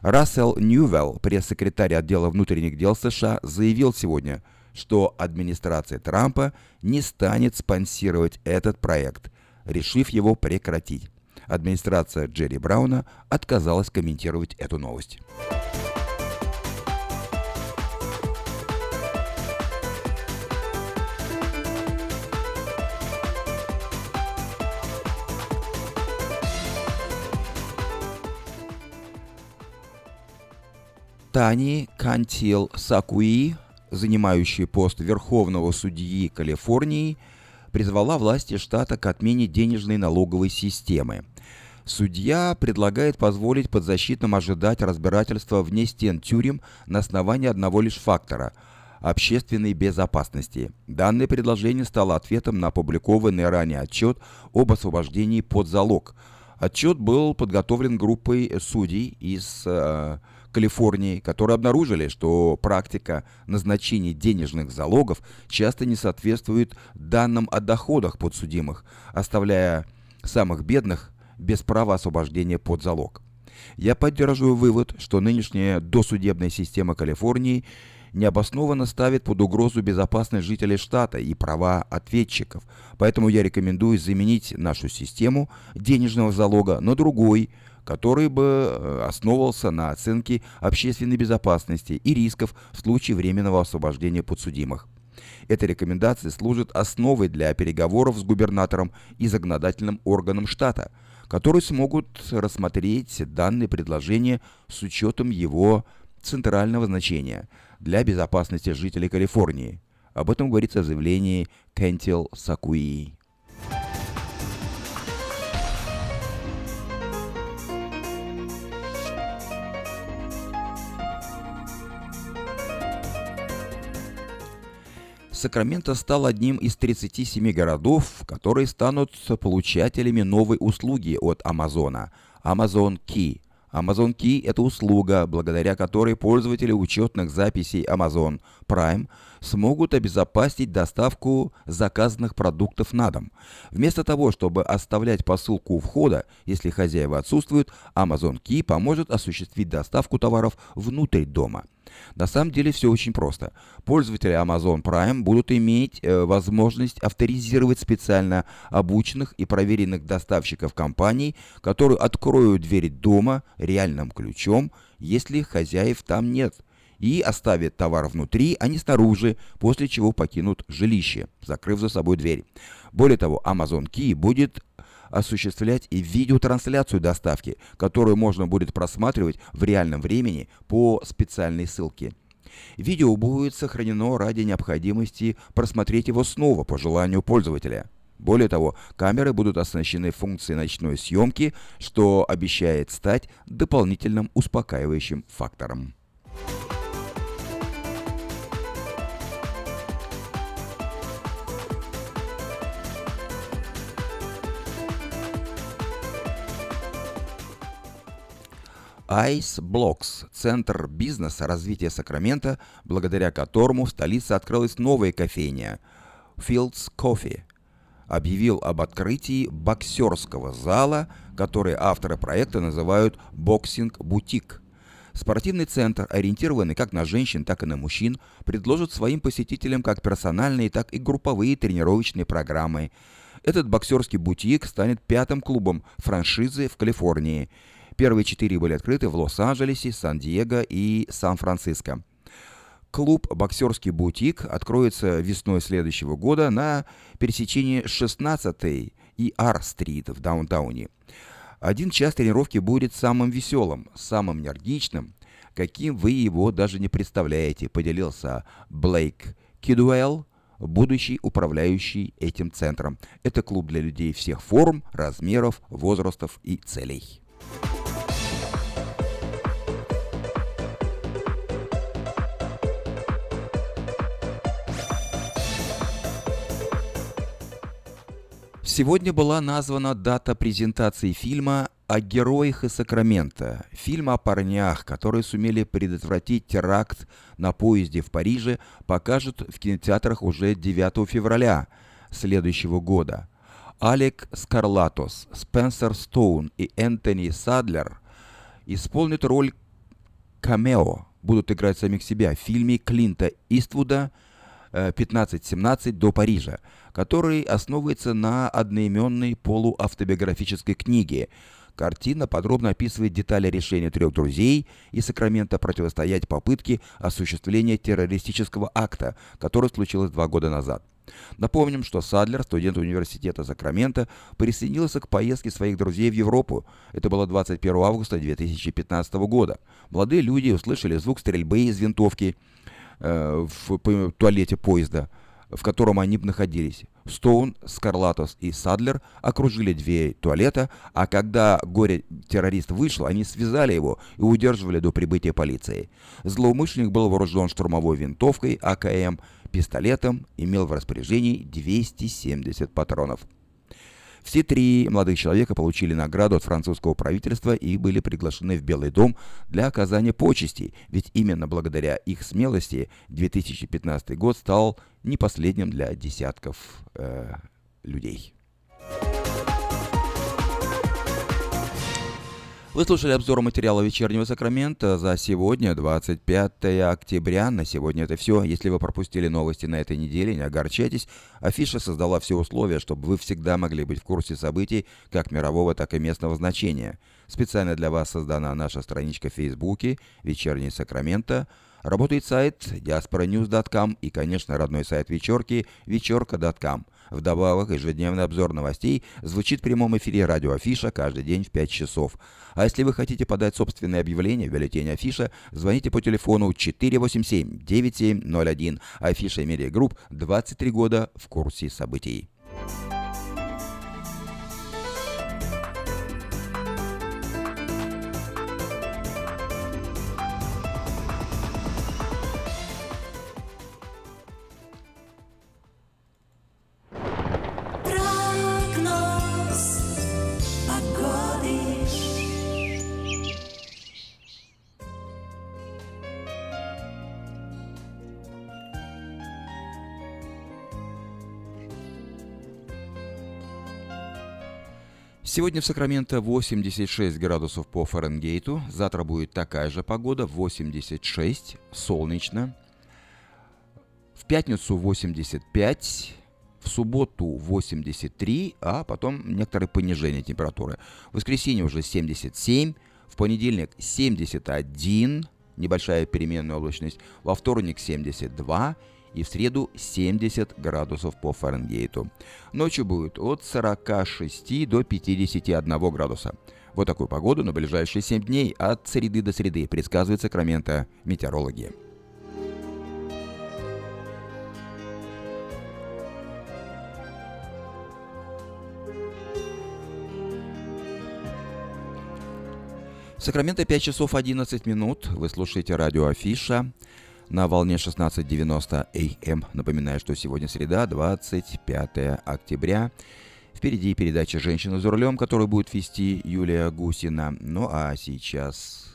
Рассел Ньювелл, пресс-секретарь отдела внутренних дел США, заявил сегодня, что администрация Трампа не станет спонсировать этот проект, решив его прекратить. Администрация Джерри Брауна отказалась комментировать эту новость. Тани Кантиль Сакауйе, занимающая пост Верховного судьи Калифорнии, призвала власти штата к отмене денежной налоговой системы. Судья предлагает позволить подзащитным ожидать разбирательства вне стен тюрем на основании одного лишь фактора – общественной безопасности. Данное предложение стало ответом на опубликованный ранее отчет об освобождении под залог. Отчет был подготовлен группой судей из Калифорнии, которые обнаружили, что практика назначения денежных залогов часто не соответствует данным о доходах подсудимых, оставляя самых бедных без права освобождения под залог. Я поддерживаю вывод, что нынешняя досудебная система Калифорнии необоснованно ставит под угрозу безопасность жителей штата и права ответчиков, поэтому я рекомендую заменить нашу систему денежного залога на другой, который бы основывался на оценке общественной безопасности и рисков в случае временного освобождения подсудимых. Эта рекомендация служит основой для переговоров с губернатором и законодательным органом штата, которые смогут рассмотреть данные предложения с учетом его центрального значения для безопасности жителей Калифорнии. Об этом говорится в заявлении Кантиль Сакауйе. Сакраменто стал одним из 37 городов, которые станут получателями новой услуги от Амазона – Amazon Key. Amazon Key – это услуга, благодаря которой пользователи учетных записей Amazon Prime смогут обезопасить доставку заказанных продуктов на дом. Вместо того, чтобы оставлять посылку у входа, если хозяева отсутствуют, Amazon Key поможет осуществить доставку товаров внутрь дома. На самом деле все очень просто. Пользователи Amazon Prime будут иметь возможность авторизировать специально обученных и проверенных доставщиков компаний, которые откроют дверь дома реальным ключом, если хозяев там нет, и оставят товар внутри, а не снаружи, после чего покинут жилище, закрыв за собой дверь. Более того, Amazon Key будет осуществлять и видеотрансляцию доставки, которую можно будет просматривать в реальном времени по специальной ссылке. Видео будет сохранено ради необходимости просмотреть его снова по желанию пользователя. Более того, камеры будут оснащены функцией ночной съемки, что обещает стать дополнительным успокаивающим фактором. Ice Blocks – центр бизнеса развития Сакрамента, благодаря которому в столице открылась новая кофейня – Fields Coffee, объявил об открытии боксерского зала, который авторы проекта называют «боксинг-бутик». Спортивный центр, ориентированный как на женщин, так и на мужчин, предложит своим посетителям как персональные, так и групповые тренировочные программы. Этот боксерский бутик станет пятым клубом франшизы в Калифорнии. Первые 4 были открыты в Лос-Анджелесе, Сан-Диего и Сан-Франциско. Клуб «Боксерский бутик» откроется весной следующего года на пересечении 16-й и Ар-стрит в даунтауне. 1 час тренировки будет самым веселым, самым энергичным, каким вы его даже не представляете, поделился Блейк Кидуэлл, будущий управляющий этим центром. Это клуб для людей всех форм, размеров, возрастов и целей. Сегодня была названа дата презентации фильма о героях из Сакрамента. Фильм о парнях, которые сумели предотвратить теракт на поезде в Париже, покажут в кинотеатрах уже 9 февраля следующего года. Алек Скарлатос, Спенсер Стоун и Энтони Садлер исполнят роль камео будут играть самих себя в фильме Клинта Иствуда 15-17 до Парижа, который основывается на одноименной полуавтобиографической книге. Картина подробно описывает детали решения трех друзей из Сакрамента противостоять попытке осуществления террористического акта, который случилось 2 года назад. Напомним, что Садлер, студент университета Сакрамента, присоединился к поездке своих друзей в Европу. Это было 21 августа 2015 года. Молодые люди услышали звук стрельбы из винтовки в туалете поезда, в котором они находились. Стоун, Скарлатос и Садлер окружили дверь туалета, а когда горе-террорист вышел, они связали его и удерживали до прибытия полиции. Злоумышленник был вооружен штурмовой винтовкой, АКМ, пистолетом, имел в распоряжении 270 патронов. Все 3 молодых человека получили награду от французского правительства и были приглашены в Белый дом для оказания почестей, ведь именно благодаря их смелости 2015 год стал не последним для десятков людей. Вы слушали обзор материала «Вечернего Сакрамента» за сегодня, 25 октября. На сегодня это все. Если вы пропустили новости на этой неделе, не огорчайтесь. Афиша создала все условия, чтобы вы всегда могли быть в курсе событий как мирового, так и местного значения. Специально для вас создана наша страничка в Фейсбуке «Вечерний Сакрамента». Работает сайт diasporanews.com и, конечно, родной сайт вечерки вечерка.com. Вдобавок, ежедневный обзор новостей звучит в прямом эфире радио Афиша каждый день в 5 часов. А если вы хотите подать собственное объявление в бюллетень Афиша, звоните по телефону 487-9701. Афиша Media Group, 23 года в курсе событий. Сегодня в Сакраменто 86 градусов по Фаренгейту. Завтра будет такая же погода, 86, солнечно. В пятницу 85, в субботу 83, а потом некоторые понижения температуры. В воскресенье уже 77, в понедельник 71, небольшая переменная облачность, во вторник 72 и в среду 70 градусов по Фаренгейту. Ночью будет от 46 до 51 градуса. Вот такую погоду на ближайшие 7 дней от среды до среды предсказывают Сакраменто метеорологи. В Сакраменто 5 часов 11 минут. Вы слушаете радио Афиша на волне 16.90 АМ. Напоминаю, что сегодня среда, 25 октября. Впереди передача «Женщина за рулем», которую будет вести Юлия Гусина. Ну а сейчас...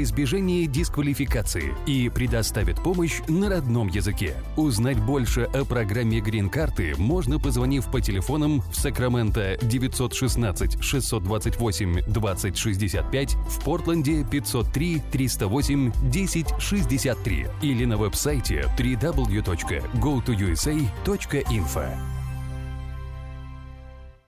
избежание дисквалификации и предоставит помощь на родном языке. Узнать больше о программе «Грин-карты» можно, позвонив по телефонам в Сакраменто 916-628-2065, в Портленде 503-308-1063 или на веб-сайте www.gotousa.info.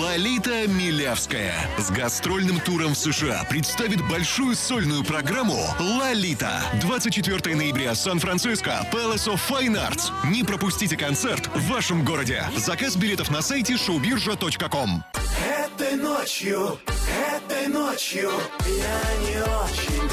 Лолита Милявская с гастрольным туром в США представит большую сольную программу «Лолита». 24 ноября, Сан-Франциско, Palace of Fine Arts. Не пропустите концерт в вашем городе. Заказ билетов на сайте showbirja.com. Этой ночью я не очень...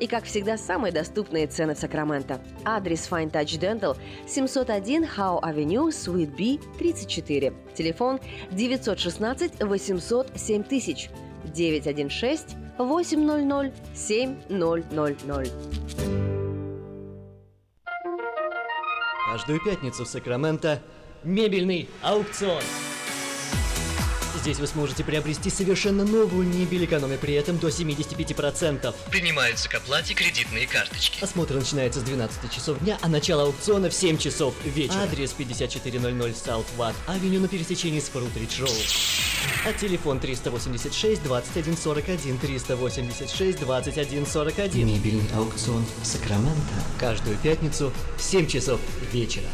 И, как всегда, самые доступные цены в Сакраменто. Адрес Fine Touch Dental 701 Howe Avenue, Suite B, 34. Телефон 916 800 7000. 916 800 7000. Каждую пятницу в Сакраменто мебельный аукцион. Здесь вы сможете приобрести совершенно новую мебель, экономя при этом до 75%. Принимаются к оплате кредитные карточки. Осмотр начинается с 12 часов дня, а начало аукциона в 7 часов вечера. Адрес 5400 Саут-Ватт-Авеню на пересечении с Фрутридж-Роуд. А телефон 386-2141, 386-2141. Мебельный аукцион Сакраменто. Каждую пятницу в 7 часов вечера.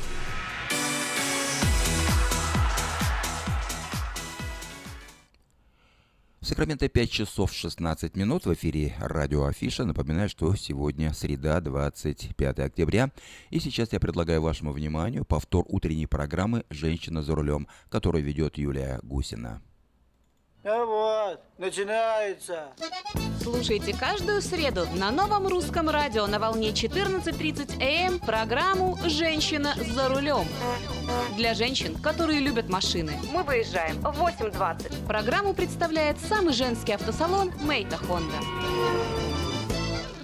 В Сакраменто 5 часов 16 минут. В эфире радио Афиша. Напоминаю, что сегодня среда, 25 октября. И сейчас я предлагаю вашему вниманию повтор утренней программы «Женщина за рулем», которую ведет Юлия Гусина. А вот, начинается. Слушайте каждую среду на новом русском радио на волне 14:30 АМ программу «Женщина за рулем». Для женщин, которые любят машины. Мы выезжаем в 8:20. Программу представляет самый женский автосалон «Мейта Хонда».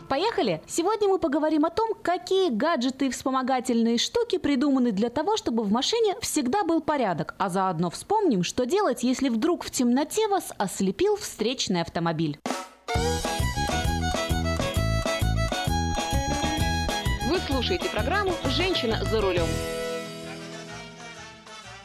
Поехали! Сегодня мы поговорим о том, какие гаджеты и вспомогательные штуки придуманы для того, чтобы в машине всегда был порядок, а заодно вспомним, что делать, если вдруг в темноте вас ослепил встречный автомобиль. Вы слушаете программу «Женщина за рулем».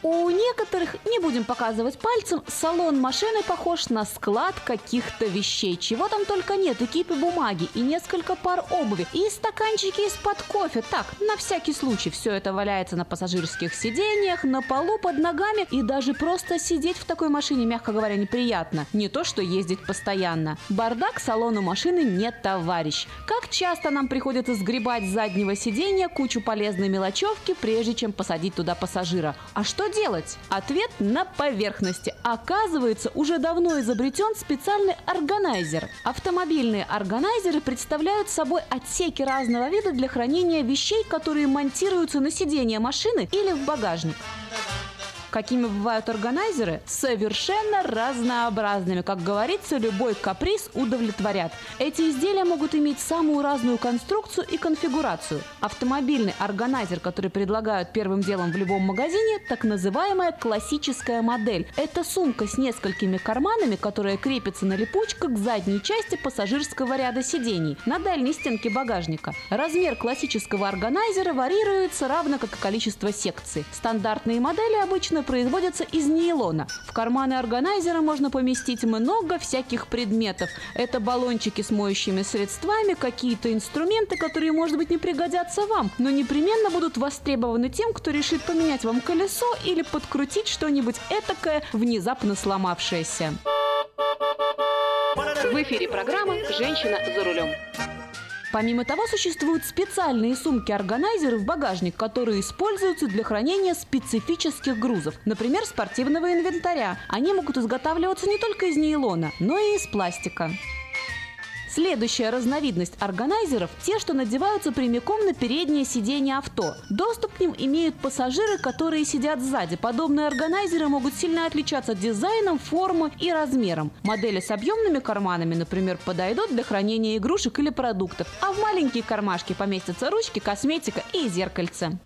У некоторых, не будем показывать пальцем, салон машины похож на склад каких-то вещей. Чего там только нет, и кипы бумаги, и несколько пар обуви, и стаканчики из-под кофе. Так, на всякий случай, все это валяется на пассажирских сиденьях, на полу, под ногами, и даже просто сидеть в такой машине, мягко говоря, неприятно. Не то, что ездить постоянно. Бардак салону машины не товарищ. Как часто нам приходится сгребать с заднего сиденья кучу полезной мелочевки, прежде чем посадить туда пассажира. А что делать? Ответ на поверхности. Оказывается, уже давно изобретен специальный органайзер. Автомобильные органайзеры представляют собой отсеки разного вида для хранения вещей, которые монтируются на сиденье машины или в багажник. Какими бывают органайзеры? Совершенно разнообразными. Как говорится, любой каприз удовлетворят. Эти изделия могут иметь самую разную конструкцию и конфигурацию. Автомобильный органайзер, который предлагают первым делом в любом магазине, так называемая классическая модель. Это сумка с несколькими карманами, которая крепится на липучках к задней части пассажирского ряда сидений, на дальней стенке багажника. Размер классического органайзера варьируется, равно как и количество секций. Стандартные модели обычно производятся из нейлона. В карманы органайзера можно поместить много всяких предметов. Это баллончики с моющими средствами, какие-то инструменты, которые, может быть, не пригодятся вам, но непременно будут востребованы тем, кто решит поменять вам колесо или подкрутить что-нибудь этакое, внезапно сломавшееся. В эфире программа «Женщина за рулем». Помимо того, существуют специальные сумки-органайзеры в багажник, которые используются для хранения специфических грузов, например, спортивного инвентаря. Они могут изготавливаться не только из нейлона, но и из пластика. Следующая разновидность органайзеров – те, что надеваются прямиком на переднее сиденье авто. Доступ к ним имеют пассажиры, которые сидят сзади. Подобные органайзеры могут сильно отличаться дизайном, формой и размером. Модели с объемными карманами, например, подойдут для хранения игрушек или продуктов, а в маленькие кармашки поместятся ручки, косметика и зеркальце.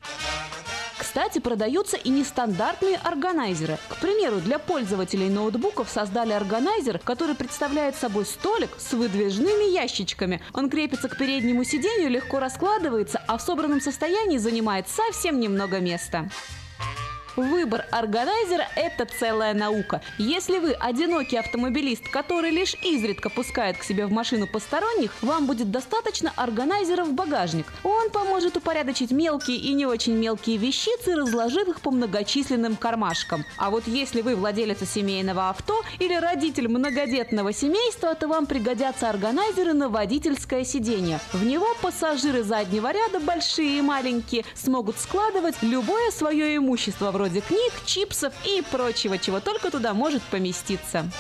Кстати, продаются и нестандартные органайзеры. К примеру, для пользователей ноутбуков создали органайзер, который представляет собой столик с выдвижными ящичками. Он крепится к переднему сиденью, легко раскладывается, а в собранном состоянии занимает совсем немного места. Выбор органайзера – это целая наука. Если вы одинокий автомобилист, который лишь изредка пускает к себе в машину посторонних, вам будет достаточно органайзера в багажник. Он поможет упорядочить мелкие и не очень мелкие вещицы, разложив их по многочисленным кармашкам. А вот если вы владелец семейного авто или родитель многодетного семейства, то вам пригодятся органайзеры на водительское сиденье. В него пассажиры заднего ряда, большие и маленькие, смогут складывать любое свое имущество, вроде книг, чипсов и прочего, чего только туда может поместиться.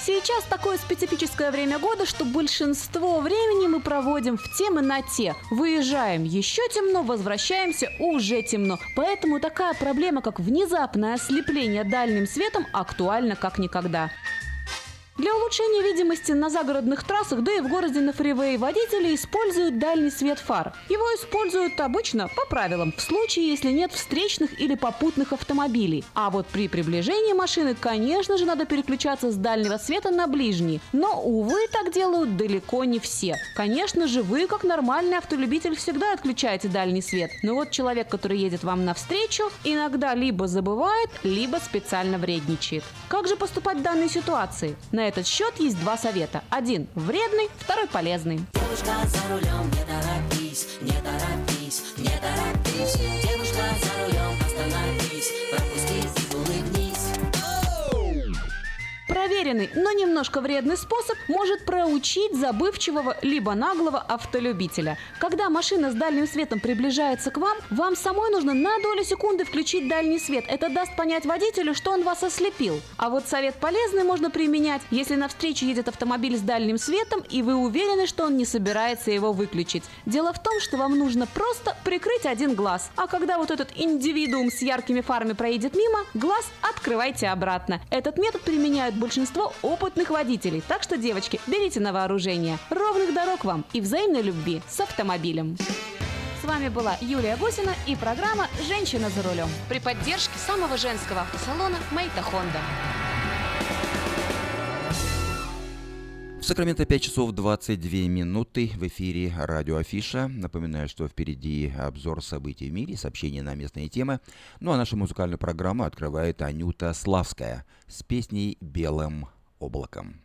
Сейчас такое специфическое время года, что большинство времени мы проводим в тем и на те. Выезжаем — еще темно, возвращаемся — уже темно. Поэтому такая проблема, как внезапное ослепление дальним светом, актуальна как никогда. Для улучшения видимости на загородных трассах, да и в городе на фривее, водители используют дальний свет фар. Его используют обычно по правилам, в случае, если нет встречных или попутных автомобилей. А вот при приближении машины, конечно же, надо переключаться с дальнего света на ближний. Но, увы, так делают далеко не все. Конечно же, вы, как нормальный автолюбитель, всегда отключаете дальний свет. Но вот человек, который едет вам навстречу, иногда либо забывает, либо специально вредничает. Как же поступать в данной ситуации? На этот счет есть два совета. Один – вредный, второй – полезный. Девушка за рулем, не торопись, не торопись, не торопись. Девушка за рулем, остановись, пропустись, улыбнись. Проверенный, но немножко вредный способ может проучить забывчивого либо наглого автолюбителя. Когда машина с дальним светом приближается к вам, вам самой нужно на долю секунды включить дальний свет. Это даст понять водителю, что он вас ослепил. А вот совет полезный можно применять, если навстречу едет автомобиль с дальним светом, и вы уверены, что он не собирается его выключить. Дело в том, что вам нужно просто прикрыть один глаз. А когда вот этот индивидуум с яркими фарами проедет мимо, глаз открывайте обратно. Этот метод применяют большинство опытных водителей. Так что, девочки, берите на вооружение. Ровных дорог вам и взаимной любви с автомобилем. С вами была Юлия Гусина и программа «Женщина за рулем» при поддержке самого женского автосалона «Мейта Хонда». В Сакраменто 5 часов 22 минуты. В эфире радио Афиша. Напоминаю, что впереди обзор событий в мире, сообщения на местные темы. Ну а нашу музыкальную программу открывает Анюта Славская с песней «Белым облаком».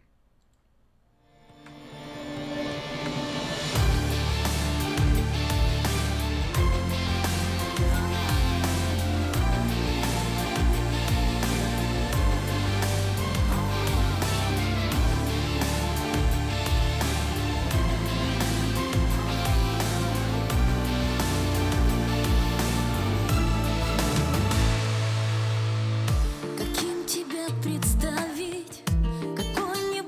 Представить, какой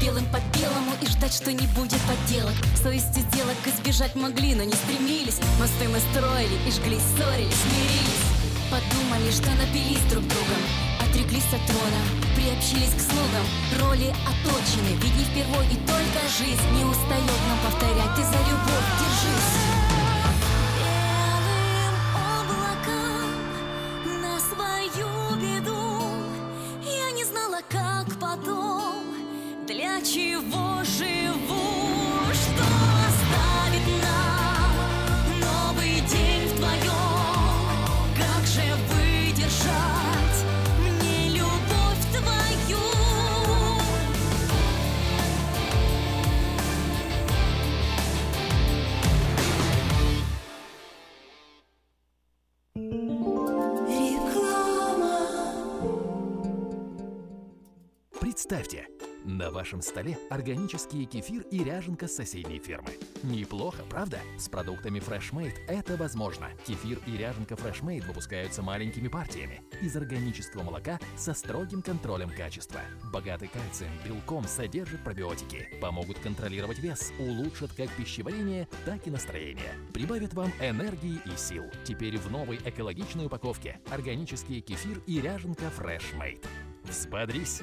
делать белым по белому и ждать, что не будет подделок. Совести сделок избежать могли, но не стремились. Мосты мы строили и жгли, ссорились, смирились. Подумали, что напились друг другом, отреклись от трона, приобщились к слугам. Роли оточены, ведь не впервой и только жизнь не устает нам повторять: ты за любовь держись. Чего живу, что оставит нам новый день в твоем? Как же выдержать мне любовь твою? Реклама. Представьте, на вашем столе органический кефир и ряженка с соседней фермы. Неплохо, правда? С продуктами FreshMate это возможно. Кефир и ряженка FreshMate выпускаются маленькими партиями из органического молока со строгим контролем качества. Богатый кальцием, белком, содержит пробиотики, помогут контролировать вес, улучшат как пищеварение, так и настроение, прибавят вам энергии и сил. Теперь в новой экологичной упаковке органический кефир и ряженка FreshMate. Взбодрись!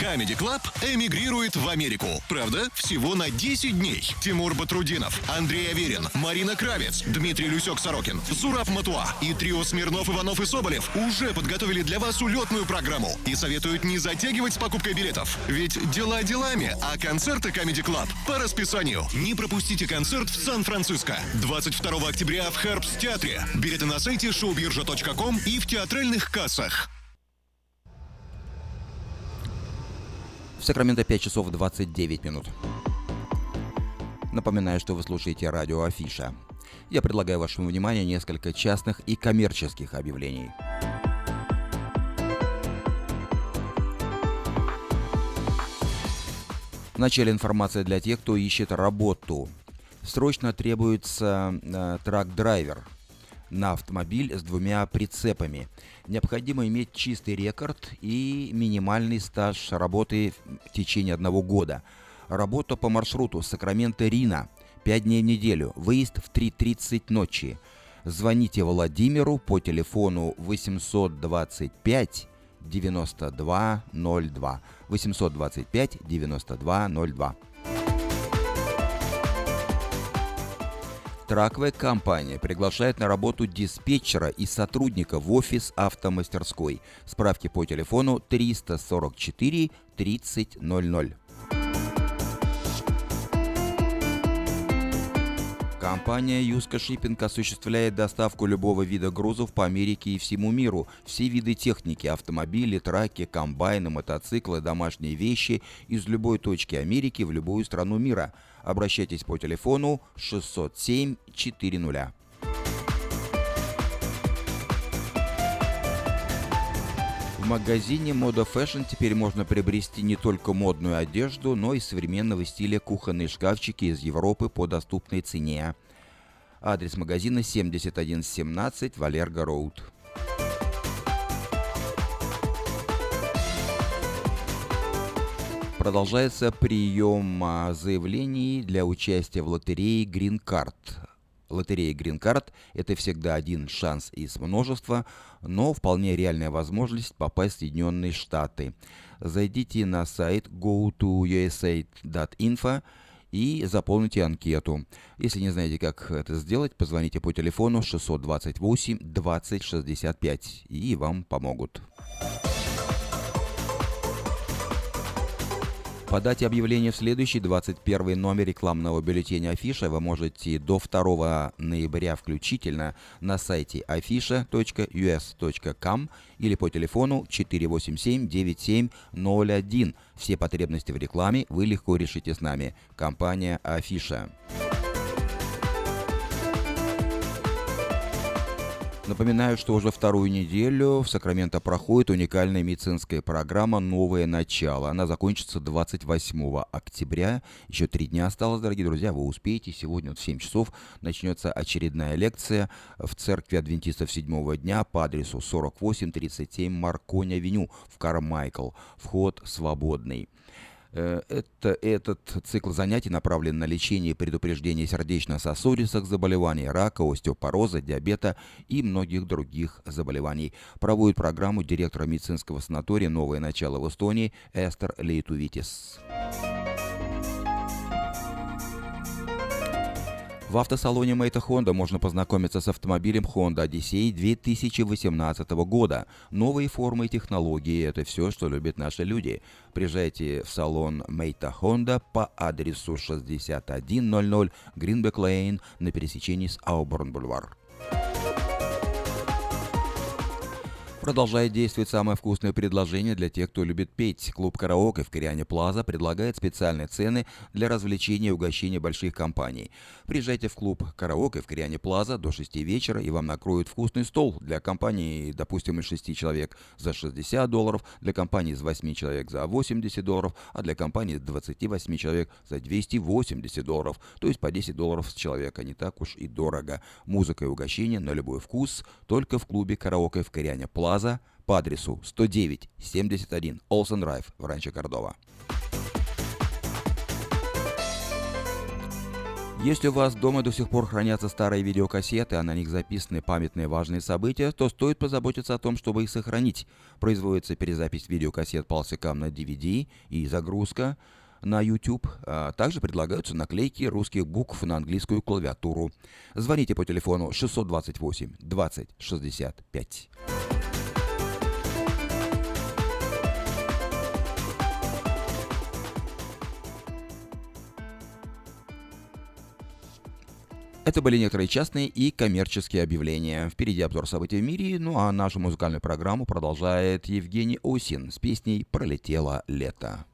Comedy Club эмигрирует в Америку. Правда, всего на 10 дней. Тимур Батрудинов, Андрей Аверин, Марина Кравец, Дмитрий Люсек-Сорокин, Зураб Матуа и трио Смирнов, Иванов и Соболев уже подготовили для вас улетную программу и советуют не затягивать с покупкой билетов. Ведь дела делами, а концерты Comedy Club по расписанию. Не пропустите концерт в Сан-Франциско 22 октября в Харпс-театре. Билеты на сайте showbirja.com и в театральных кассах. В Сакраменто 5 часов 29 минут. Напоминаю, что вы слушаете радио Афиша. Я предлагаю вашему вниманию несколько частных и коммерческих объявлений. Вначале информация для тех, кто ищет работу. Срочно требуется трак-драйвер на автомобиль с двумя прицепами. Необходимо иметь чистый рекорд и минимальный стаж работы в течение 1 года. Работа по маршруту Сакраменто-Рина, 5 дней в неделю, выезд в 3:30 ночи. Звоните Владимиру по телефону 825-9202. 825-9202. Траковая компания приглашает на работу диспетчера и сотрудника в офис автомастерской. Справки по телефону 344 3000. Компания «Юска Шиппинг» осуществляет доставку любого вида грузов по Америке и всему миру. Все виды техники – автомобили, траки, комбайны, мотоциклы, домашние вещи – из любой точки Америки в любую страну мира. Обращайтесь по телефону 607-400. В магазине «Мода Фэшн» теперь можно приобрести не только модную одежду, но и современного стиля кухонные шкафчики из Европы по доступной цене. Адрес магазина 7117 Валерго Роуд. Продолжается прием заявлений для участия в лотерее «Green Card». Лотерея Green Card – это всегда один шанс из множества, но вполне реальная возможность попасть в Соединенные Штаты. Зайдите на сайт gotousa.info и заполните анкету. Если не знаете, как это сделать, позвоните по телефону 628 2065 и вам помогут. Подать объявление в следующий 21 номер рекламного бюллетеня «Афиша» вы можете до 2 ноября включительно на сайте afisha.us.com или по телефону 487-9701. Все потребности в рекламе вы легко решите с нами. Компания «Афиша». Напоминаю, что уже вторую неделю в Сакраменто проходит уникальная медицинская программа «Новое начало». Она закончится 28 октября. Еще 3 дня осталось, дорогие друзья. Вы успеете. Сегодня в 7 часов начнется очередная лекция в церкви адвентистов 7-го дня по адресу 4837 Маркони-авеню в Кармайкл. Вход свободный. Этот цикл занятий направлен на лечение и предупреждение сердечно-сосудистых заболеваний, рака, остеопороза, диабета и многих других заболеваний. Проводит программу директора медицинского санатория «Новое начало» в Эстонии Эстер Лейтувитис. В автосалоне Мейта Хонда можно познакомиться с автомобилем Honda Odyssey 2018 года. Новые формы и технологии – это все, что любят наши люди. Приезжайте в салон Мейта Хонда по адресу 6100 Гринбек Лейн на пересечении с Ауборн Бульвар. Продолжает действовать самое вкусное предложение для тех, кто любит петь. Клуб «Караоке» в Кориано-Плаза предлагает специальные цены для развлечения и угощения больших компаний. Приезжайте в клуб «Караоке» в Кориано-Плаза до 6 вечера, и вам накроют вкусный стол для компании, допустим, из 6 человек за $60, для компании из 8 человек за $80, а для компании из 28 человек за $280, то есть по $10 с человека, не так уж и дорого. Музыка и угощение на любой вкус только в клубе «Караоке» в Кориано-Плаза по адресу 109-71 Олсен Драйв в Ранчо Кордова. Если у вас дома до сих пор хранятся старые видеокассеты, а на них записаны памятные важные события, то стоит позаботиться о том, чтобы их сохранить. Производится перезапись видеокассет ползком на DVD и загрузка на YouTube. Также предлагаются наклейки русских букв на английскую клавиатуру. Звоните по телефону 628 20 65. Это были некоторые частные и коммерческие объявления. Впереди обзор событий в мире, ну а нашу музыкальную программу продолжает Евгений Осин с песней «Пролетело лето».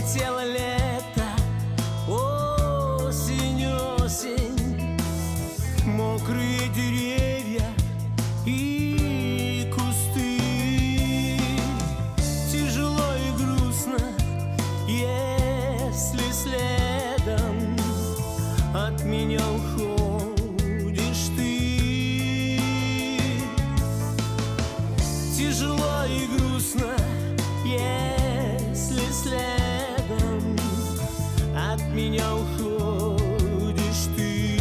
Прилетело лето, осень, осень, мокрые деревья и кусты. Тяжело и грустно, если следом от меня уходишь ты. Тяжело и грустно, если следом от меня уходишь ты.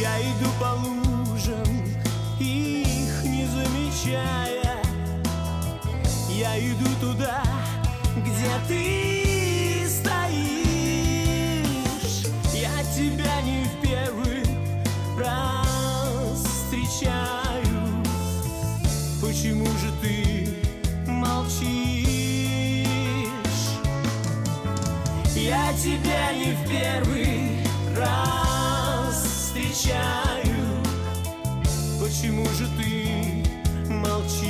Я иду по лужам, их не замечая. Я иду туда, где ты стоишь. Я тебя не в первый раз встречаю. Почему же ты молчишь? Я тебя не в первый раз встречаю. Почему же ты молчишь?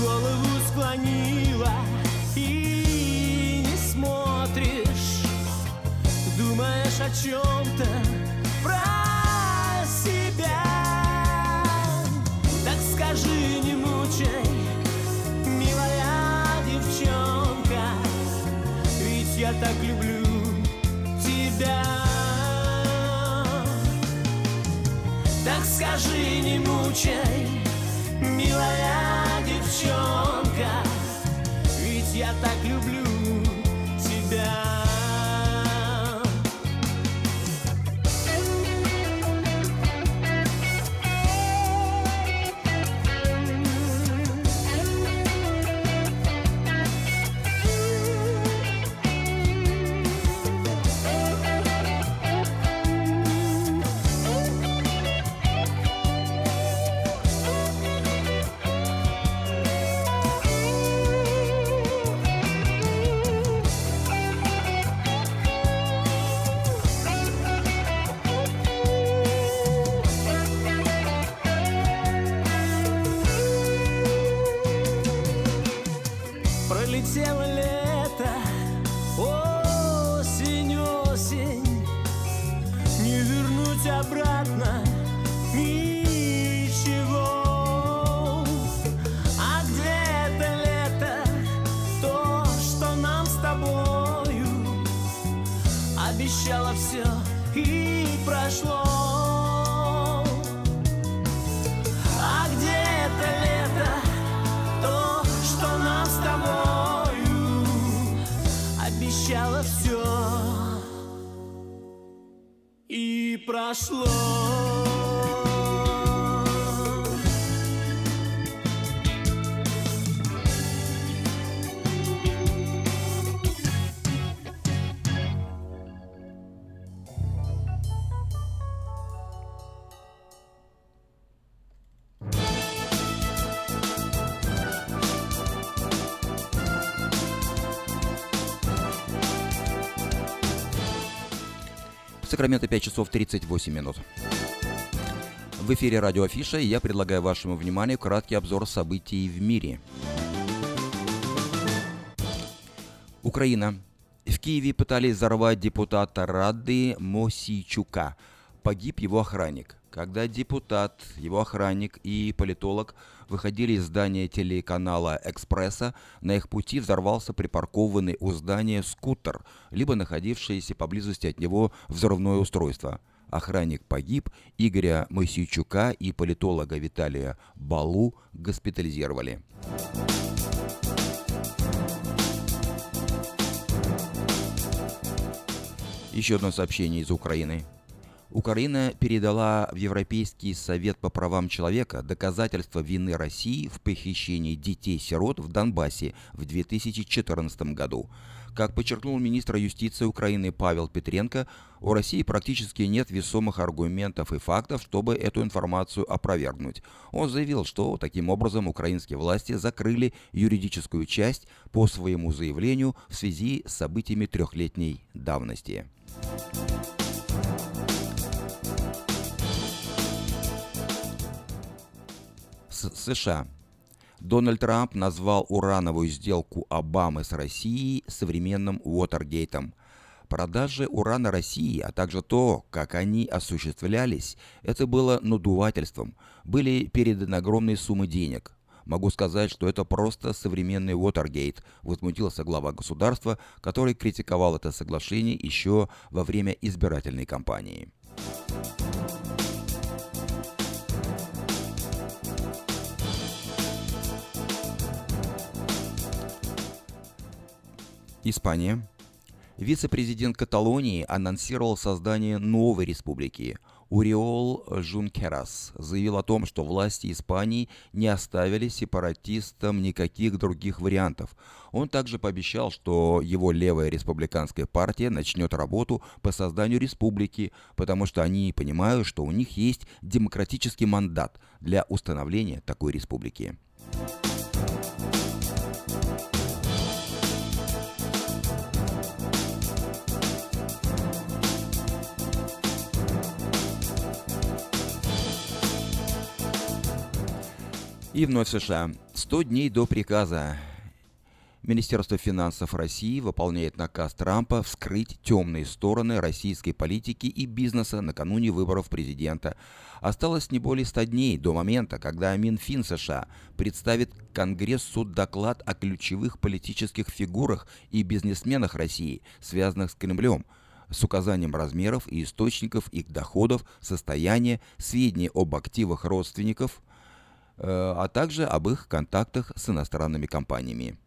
Голову склонила и не смотришь. Думаешь о чем-то про себя. Так скажи, не мучай, милая девчонка, ведь я так люблю тебя. Так скажи, не мучай, милая девчонка, ведь я так люблю тебя. Пролетело лето, осень, осень, не вернуть обратно ничего. А где это лето, то, что нам с тобою обещало все и прошло? А где это лето, то, что нам с тобой обещала все и прошло. Сакраменто, 5 часов 38 минут. В эфире радио Афиша, и я предлагаю вашему вниманию краткий обзор событий в мире. Украина. В Киеве пытались взорвать депутата Ради Мосійчука. Погиб его охранник. Когда депутат, его охранник и политолог выходили из здания телеканала «Экспресса», на их пути взорвался припаркованный у здания скутер, либо находившееся поблизости от него взрывное устройство. Охранник погиб, Игоря Мосійчука и политолога Виталия Балу госпитализировали. Еще одно сообщение из Украины. Украина передала в Европейский совет по правам человека доказательства вины России в похищении детей-сирот в Донбассе в 2014 году. Как подчеркнул министр юстиции Украины Павел Петренко, у России практически нет весомых аргументов и фактов, чтобы эту информацию опровергнуть. Он заявил, что таким образом украинские власти закрыли юридическую часть по своему заявлению в связи с событиями трехлетней давности. США. Дональд Трамп назвал урановую сделку Обамы с Россией современным Уотергейтом. Продажи урана России, а также то, как они осуществлялись, это было надувательством, были переданы огромные суммы денег. Могу сказать, что это просто современный Уотергейт, возмутился глава государства, который критиковал это соглашение еще во время избирательной кампании. Испания. Вице-президент Каталонии анонсировал создание новой республики. Уриол Жункерас заявил о том, что власти Испании не оставили сепаратистам никаких других вариантов. Он также пообещал, что его левая республиканская партия начнет работу по созданию республики, потому что они понимают, что у них есть демократический мандат для установления такой республики. И вновь США. 100 дней до приказа. Министерство финансов России выполняет наказ Трампа вскрыть темные стороны российской политики и бизнеса накануне выборов президента. Осталось не более 100 дней до момента, когда Минфин США представит Конгрессу доклад о ключевых политических фигурах и бизнесменах России, связанных с Кремлем, с указанием размеров и источников их доходов, состояния, сведений об активах родственников, а также об их контактах с иностранными компаниями.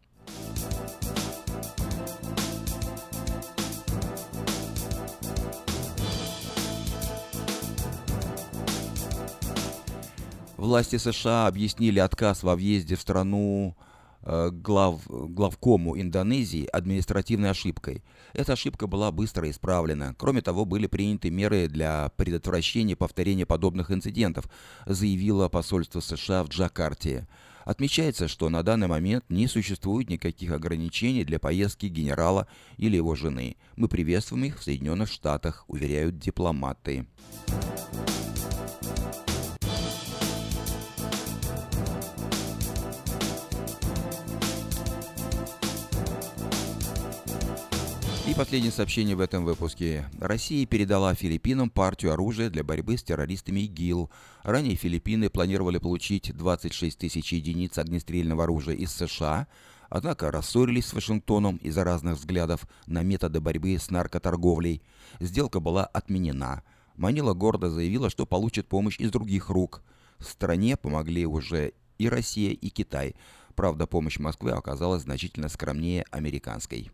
Власти США объяснили отказ во въезде в страну главкому Индонезии административной ошибкой. Эта ошибка была быстро исправлена. Кроме того, были приняты меры для предотвращения повторения подобных инцидентов, заявило посольство США в Джакарте. Отмечается, что на данный момент не существует никаких ограничений для поездки генерала или его жены. Мы приветствуем их в Соединенных Штатах, уверяют дипломаты. И последнее сообщение в этом выпуске. Россия передала Филиппинам партию оружия для борьбы с террористами ИГИЛ. Ранее Филиппины планировали получить 26 тысяч единиц огнестрельного оружия из США, однако рассорились с Вашингтоном из-за разных взглядов на методы борьбы с наркоторговлей. Сделка была отменена. Манила гордо заявила, что получит помощь из других рук. Стране помогли уже и Россия, и Китай. Правда, помощь Москвы оказалась значительно скромнее американской.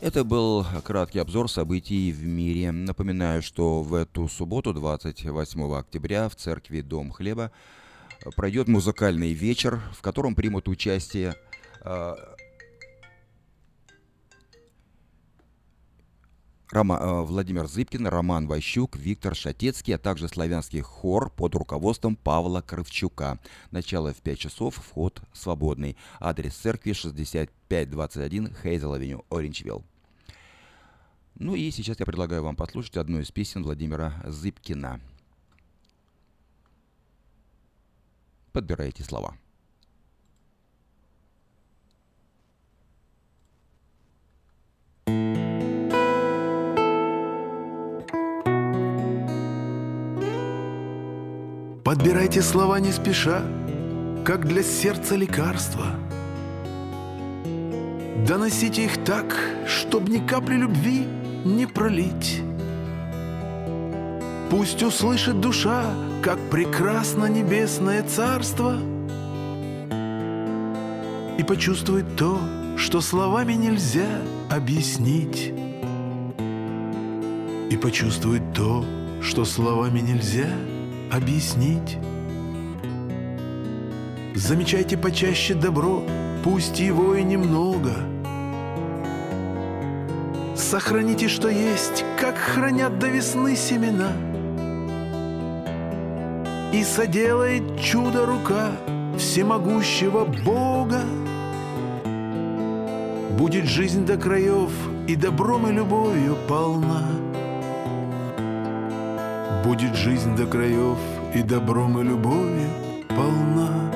Это был краткий обзор событий в мире. Напоминаю, что в эту субботу, 28 октября, в церкви Дом Хлеба пройдет музыкальный вечер, в котором примут участие Владимир Зыбкин, Роман Ващук, Виктор Шатецкий, а также славянский хор под руководством Павла Кравчука. Начало в 5 часов, вход свободный. Адрес церкви 6521 Хейзел-авеню, Ориндж-Вилл. Ну и сейчас я предлагаю вам послушать одну из песен Владимира Зыбкина. Подбирайте слова. Подбирайте слова не спеша, как для сердца лекарство. Доносите их так, чтоб ни капли любви не пролить. Пусть услышит душа, как прекрасно небесное царство, и почувствует то, что словами нельзя объяснить. И почувствует то, что словами нельзя объяснить. Замечайте почаще добро, пусть его и немного. Сохраните, что есть, как хранят до весны семена. и соделает чудо рука всемогущего Бога. Будет жизнь до краев и добром и любовью полна. Будет жизнь до краев и добром и любовью полна.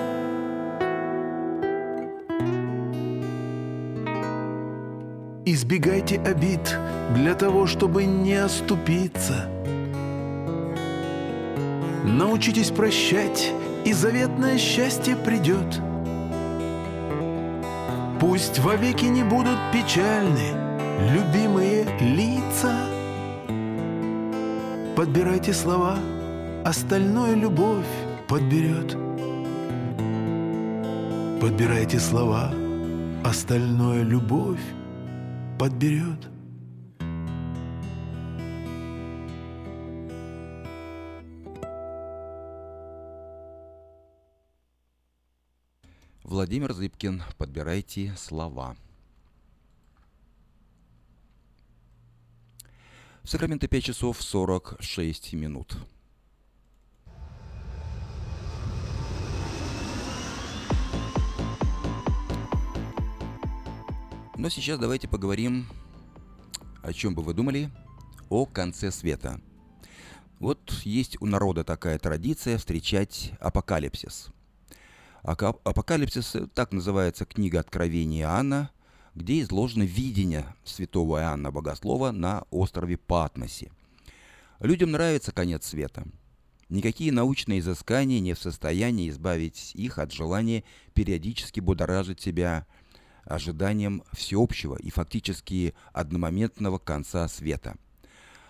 Избегайте обид для того, чтобы не оступиться. Научитесь прощать, и заветное счастье придет. Пусть вовеки не будут печальны любимые лица. Подбирайте слова, остальное любовь подберет. Подбирайте слова, остальное любовь подберет. Владимир Зыбкин, подбирайте слова. В Сакраменто 5 часов 46 минут. Но сейчас давайте поговорим, о чем бы вы думали, о конце света. Вот есть у народа такая традиция встречать апокалипсис. Апокалипсис, так называется книга Откровения Иоанна, где изложено видение святого Иоанна Богослова на острове Патмосе. Людям нравится конец света. Никакие научные изыскания не в состоянии избавить их от желания периодически будоражить себя ожиданием всеобщего и фактически одномоментного конца света.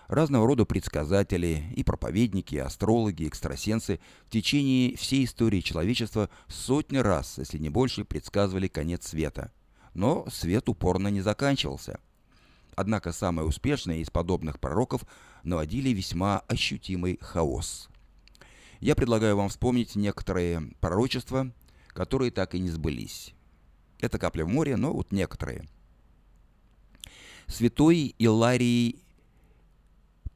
Разного рода предсказатели и проповедники, и астрологи, и экстрасенсы в течение всей истории человечества сотни раз, если не больше, предсказывали конец света. Но свет упорно не заканчивался. Однако самые успешные из подобных пророков наводили весьма ощутимый хаос. Я предлагаю вам вспомнить некоторые пророчества, которые так и не сбылись. Это капля в море, но вот некоторые. Святой Иларий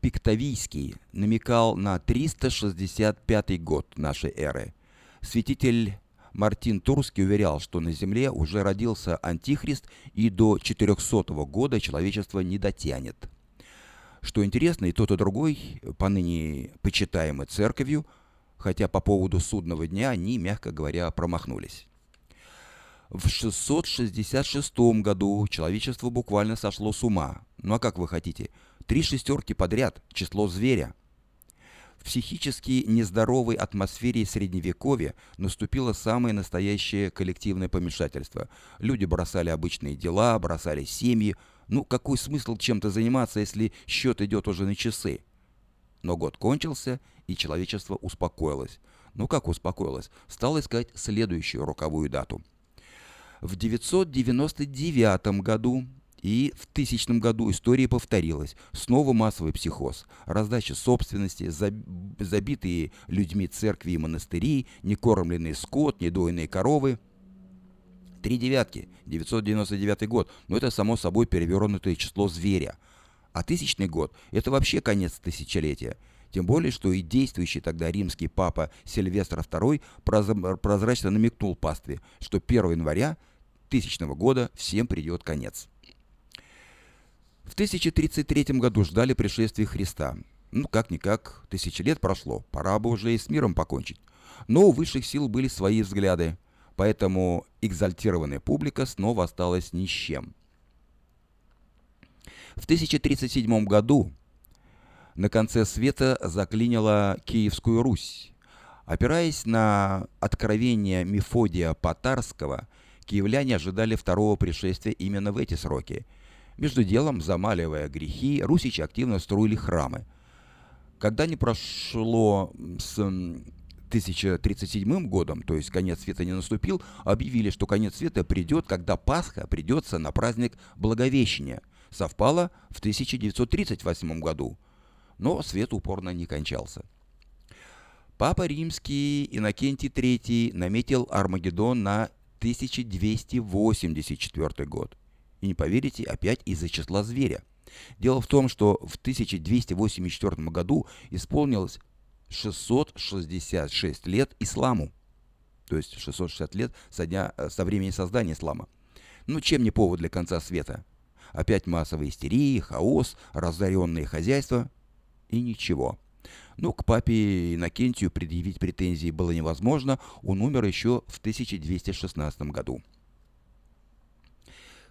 Пиктовийский намекал на 365 год нашей эры. Святитель Мартин Турский уверял, что на земле уже родился Антихрист, и до 400 года человечество не дотянет. Что интересно, и тот, и другой, поныне почитаемы церковью, хотя по поводу судного дня они, мягко говоря, промахнулись. В 666 году человечество буквально сошло с ума. Ну а как вы хотите? 3 шестерки подряд – число зверя. В психически нездоровой атмосфере Средневековья наступило самое настоящее коллективное помешательство. Люди бросали обычные дела, бросали семьи. Ну, какой смысл чем-то заниматься, если счет идет уже на часы? Но год кончился, и человечество успокоилось. Ну, как успокоилось? Стало искать следующую роковую дату. В 999 году и в 1000 году история повторилась. Снова массовый психоз. Раздача собственности, забитые людьми церкви и монастыри, некормленный скот, недойные коровы. 3 девятки, 999 год. Но это, само собой, перевернутое число зверя. А 1000 год – это вообще конец тысячелетия. Тем более, что и действующий тогда римский папа Сильвестр II прозрачно намекнул пастве, что 1 января 1000 года всем придет конец. В 1033 году ждали пришествия Христа. Ну, как-никак, 1000 лет прошло, пора бы уже и с миром покончить. Но у высших сил были свои взгляды, поэтому экзальтированная публика снова осталась ни с чем. В 1037 году на конце света заклинила Киевскую Русь. Опираясь на откровение Мефодия Потарского, киевляне ожидали второго пришествия именно в эти сроки. Между делом, замаливая грехи, русичи активно строили храмы. Когда не прошло с 1037 годом, то есть конец света не наступил, объявили, что конец света придет, когда Пасха придется на праздник Благовещения. Совпало в 1938 году, но свет упорно не кончался. Папа Римский Иннокентий III наметил Армагеддон на 1284 год. И не поверите, опять из-за числа зверя. Дело в том, что в 1284 году исполнилось 666 лет исламу. То есть 660 лет со времени создания ислама. Ну, чем не повод для конца света? Опять массовые истерии, хаос, разоренные хозяйства и ничего. Ну, к папе Иннокентию предъявить претензии было невозможно, он умер еще в 1216 году.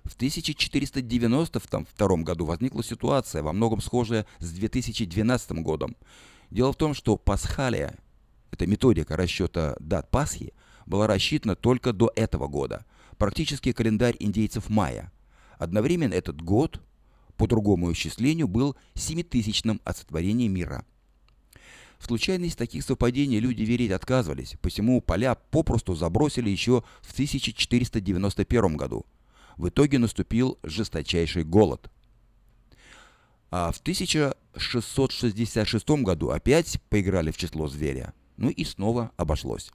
В 1492 году возникла ситуация, во многом схожая с 2012 годом. Дело в том, что пасхалия, эта методика расчета дат Пасхи, была рассчитана только до этого года. Практически календарь индейцев майя. Одновременно этот год, по другому исчислению, был 7000-м от сотворения мира. В случайность таких совпадений люди верить отказывались, посему поля попросту забросили еще в 1491 году. В итоге наступил жесточайший голод. А в 1666 году опять поиграли в число зверя. Ну и снова обошлось.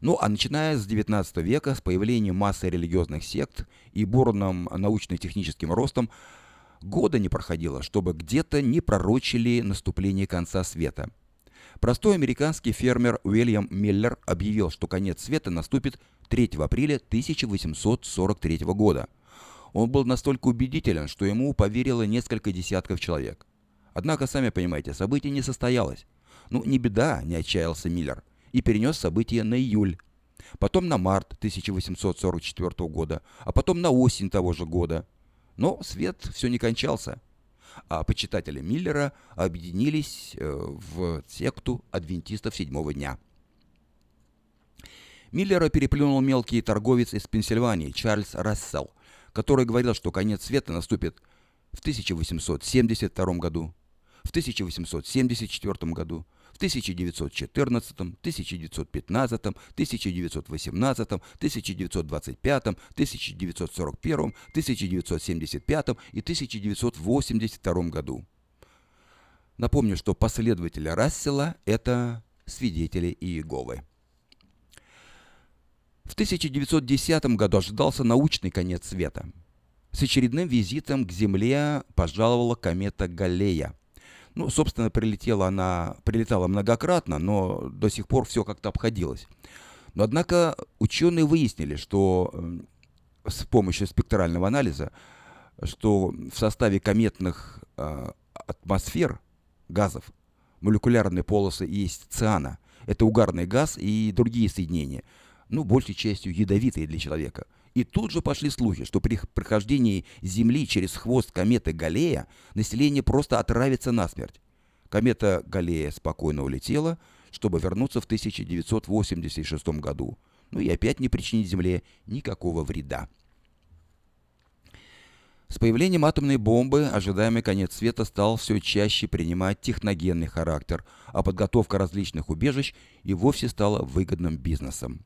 Ну а начиная с XIX века, с появлением массы религиозных сект и бурным научно-техническим ростом, года не проходило, чтобы где-то не пророчили наступление конца света. Простой американский фермер Уильям Миллер объявил, что конец света наступит 3 апреля 1843 года. Он был настолько убедителен, что ему поверило несколько десятков человек. Однако, сами понимаете, событие не состоялось. Ну, не беда, не отчаялся Миллер. И перенес события на июль, потом на март 1844 года, а потом на осень того же года. Но свет все не кончался, а почитатели Миллера объединились в секту адвентистов седьмого дня. Миллера переплюнул мелкий торговец из Пенсильвании Чарльз Рассел, который говорил, что конец света наступит в 1872 году, в 1874 году, в 1914, 1915, 1918, 1925, 1941, 1975 и 1982 году. Напомню, что последователи Рассела – это свидетели Иеговы. В 1910 году ожидался научный конец света. С очередным визитом к Земле пожаловала комета Галлея. Ну, собственно, прилетала многократно, но до сих пор все как-то обходилось. Но, однако, ученые выяснили, что с помощью спектрального анализа, что в составе кометных атмосфер газов молекулярные полосы есть циана. Это угарный газ и другие соединения, ну, большей частью ядовитые для человека. И тут же пошли слухи, что при прохождении Земли через хвост кометы Галлея население просто отравится насмерть. Комета Галлея спокойно улетела, чтобы вернуться в 1986 году. Ну и опять не причинить Земле никакого вреда. С появлением атомной бомбы ожидаемый конец света стал все чаще принимать техногенный характер, а подготовка различных убежищ и вовсе стала выгодным бизнесом.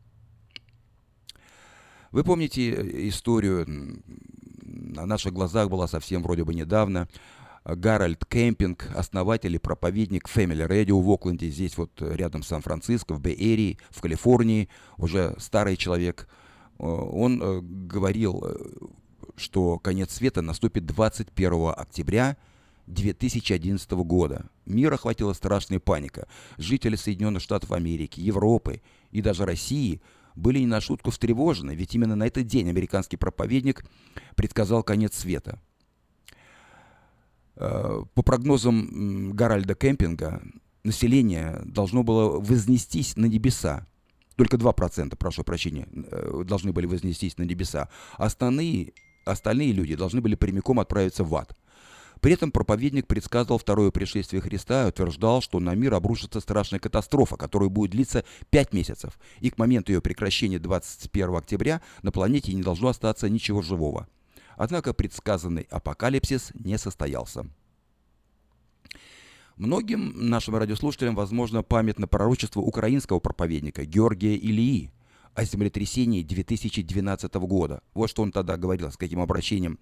Вы помните историю, на наших глазах была совсем вроде бы недавно, Гарольд Кемпинг, основатель и проповедник Family Radio в Окленде, здесь вот рядом с Сан-Франциско, в Бэй-Эрии, в Калифорнии, уже старый человек, он говорил, что конец света наступит 21 октября 2011 года. Мира охватила страшная паника. Жители Соединенных Штатов Америки, Европы и даже России – были не на шутку встревожены, ведь именно на этот день американский проповедник предсказал конец света. По прогнозам Гарольда Кемпинга, население должно было вознестись на небеса. Только 2%, прошу прощения, должны были вознестись на небеса. Остальные люди должны были прямиком отправиться в ад. При этом проповедник предсказывал второе пришествие Христа и утверждал, что на мир обрушится страшная катастрофа, которая будет длиться 5 месяцев, и к моменту ее прекращения 21 октября на планете не должно остаться ничего живого. Однако предсказанный апокалипсис не состоялся. Многим нашим радиослушателям, возможно, памятно пророчество украинского проповедника Георгия Илии о землетрясении 2012 года. Вот что он тогда говорил, с каким обращением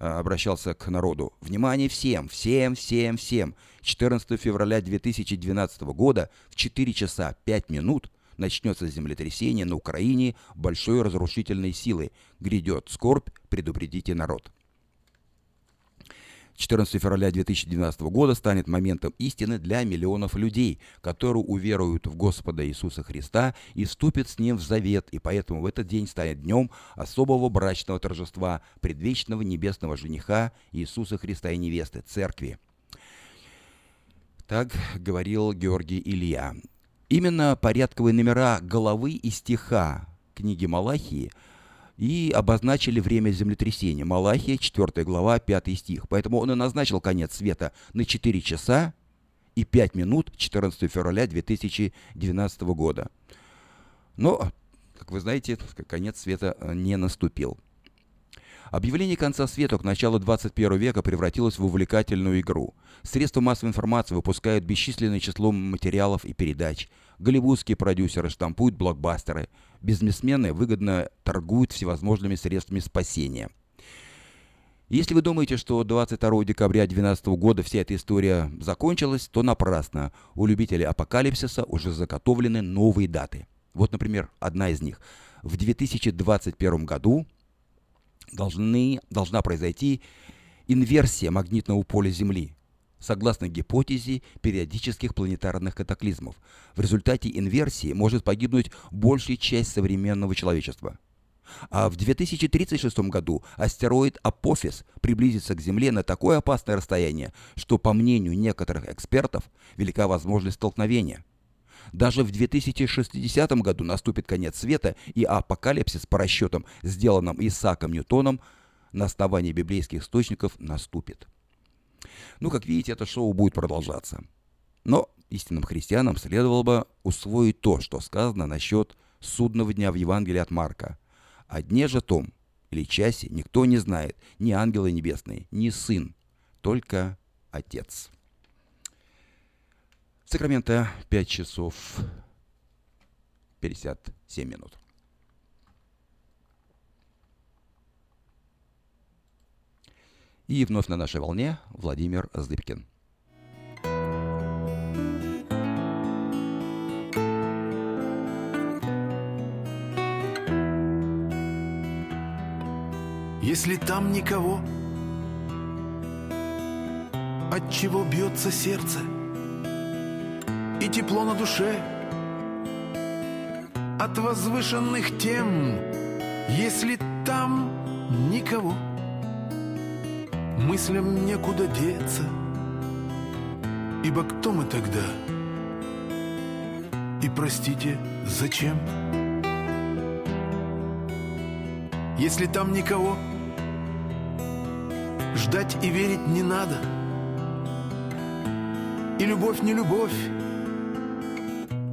обращался к народу. Внимание всем, всем, всем, всем. 14 февраля 2012 года в 4 часа 5 минут начнется землетрясение на Украине большой разрушительной силы. Грядет скорбь, предупредите народ. 14 февраля 2019 года станет моментом истины для миллионов людей, которые уверуют в Господа Иисуса Христа и вступят с Ним в завет, и поэтому в этот день станет днем особого брачного торжества предвечного небесного жениха Иисуса Христа и невесты, церкви. Так говорил Георгий Илья. Именно порядковые номера головы и стиха книги Малахии и обозначили время землетрясения. Малахия, 4 глава, 5 стих. Поэтому он и назначил конец света на 4 часа и 5 минут 14 февраля 2019 года. Но, как вы знаете, конец света не наступил. Объявление конца света к началу 21 века превратилось в увлекательную игру. Средства массовой информации выпускают бесчисленное число материалов и передач. Голливудские продюсеры штампуют блокбастеры. Бизнесмены выгодно торгуют всевозможными средствами спасения. Если вы думаете, что 22 декабря 2012 года вся эта история закончилась, то напрасно. У любителей апокалипсиса уже заготовлены новые даты. Вот, например, одна из них. В 2021 году должна произойти инверсия магнитного поля Земли, согласно гипотезе периодических планетарных катаклизмов. В результате инверсии может погибнуть большая часть современного человечества. А в 2036 году астероид Апофис приблизится к Земле на такое опасное расстояние, что, по мнению некоторых экспертов, велика возможность столкновения. Даже в 2060 году наступит конец света, и апокалипсис по расчетам, сделанным Исааком Ньютоном, на основании библейских источников наступит. Ну, как видите, это шоу будет продолжаться. Но истинным христианам следовало бы усвоить то, что сказано насчет судного дня в Евангелии от Марка. О дне же том или часе никто не знает, ни ангелы небесные, ни сын, только Отец. Сакраменто, 5 часов 57 минут. И вновь на нашей волне Владимир Зыбкин. Если там никого, отчего бьется сердце, и тепло на душе от возвышенных тем. Если там никого, мыслям некуда деться, ибо кто мы тогда? И простите, зачем? Если там никого, ждать и верить не надо, и любовь не любовь,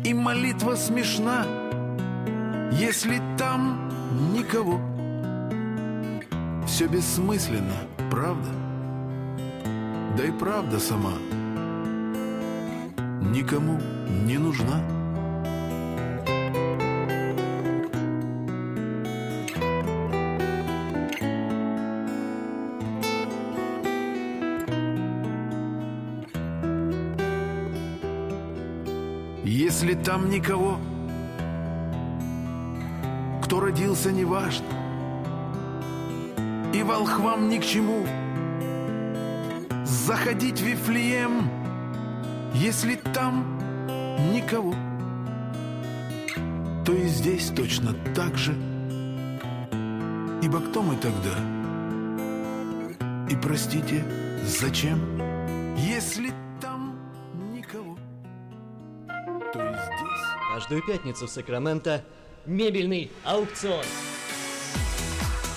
и молитва смешна, если там никого. Все бессмысленно, правда? Да и правда сама никому не нужна. Если там никого, кто родился, неважно, и волхвам ни к чему заходить в Вифлеем, если там никого, то и здесь точно так же, ибо кто мы тогда? И простите, зачем? Если каждую пятницу в Сакраменто мебельный аукцион.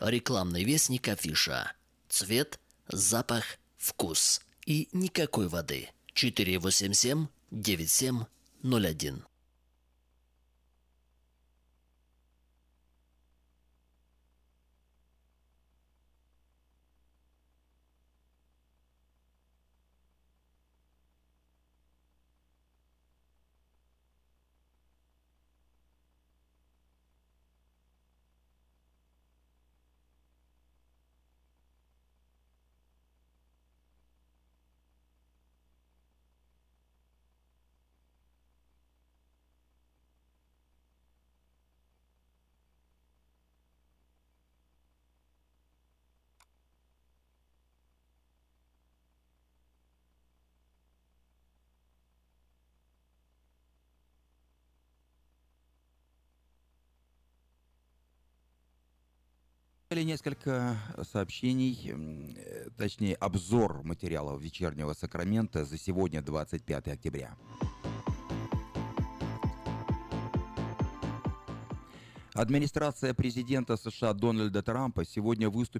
Рекламный вестник афиша. Цвет, запах, вкус. И никакой воды. 487-9701. Несколько сообщений, точнее обзор материалов вечернего Сакрамента за сегодня, 25 октября. Администрация президента США Дональда Трампа сегодня выступила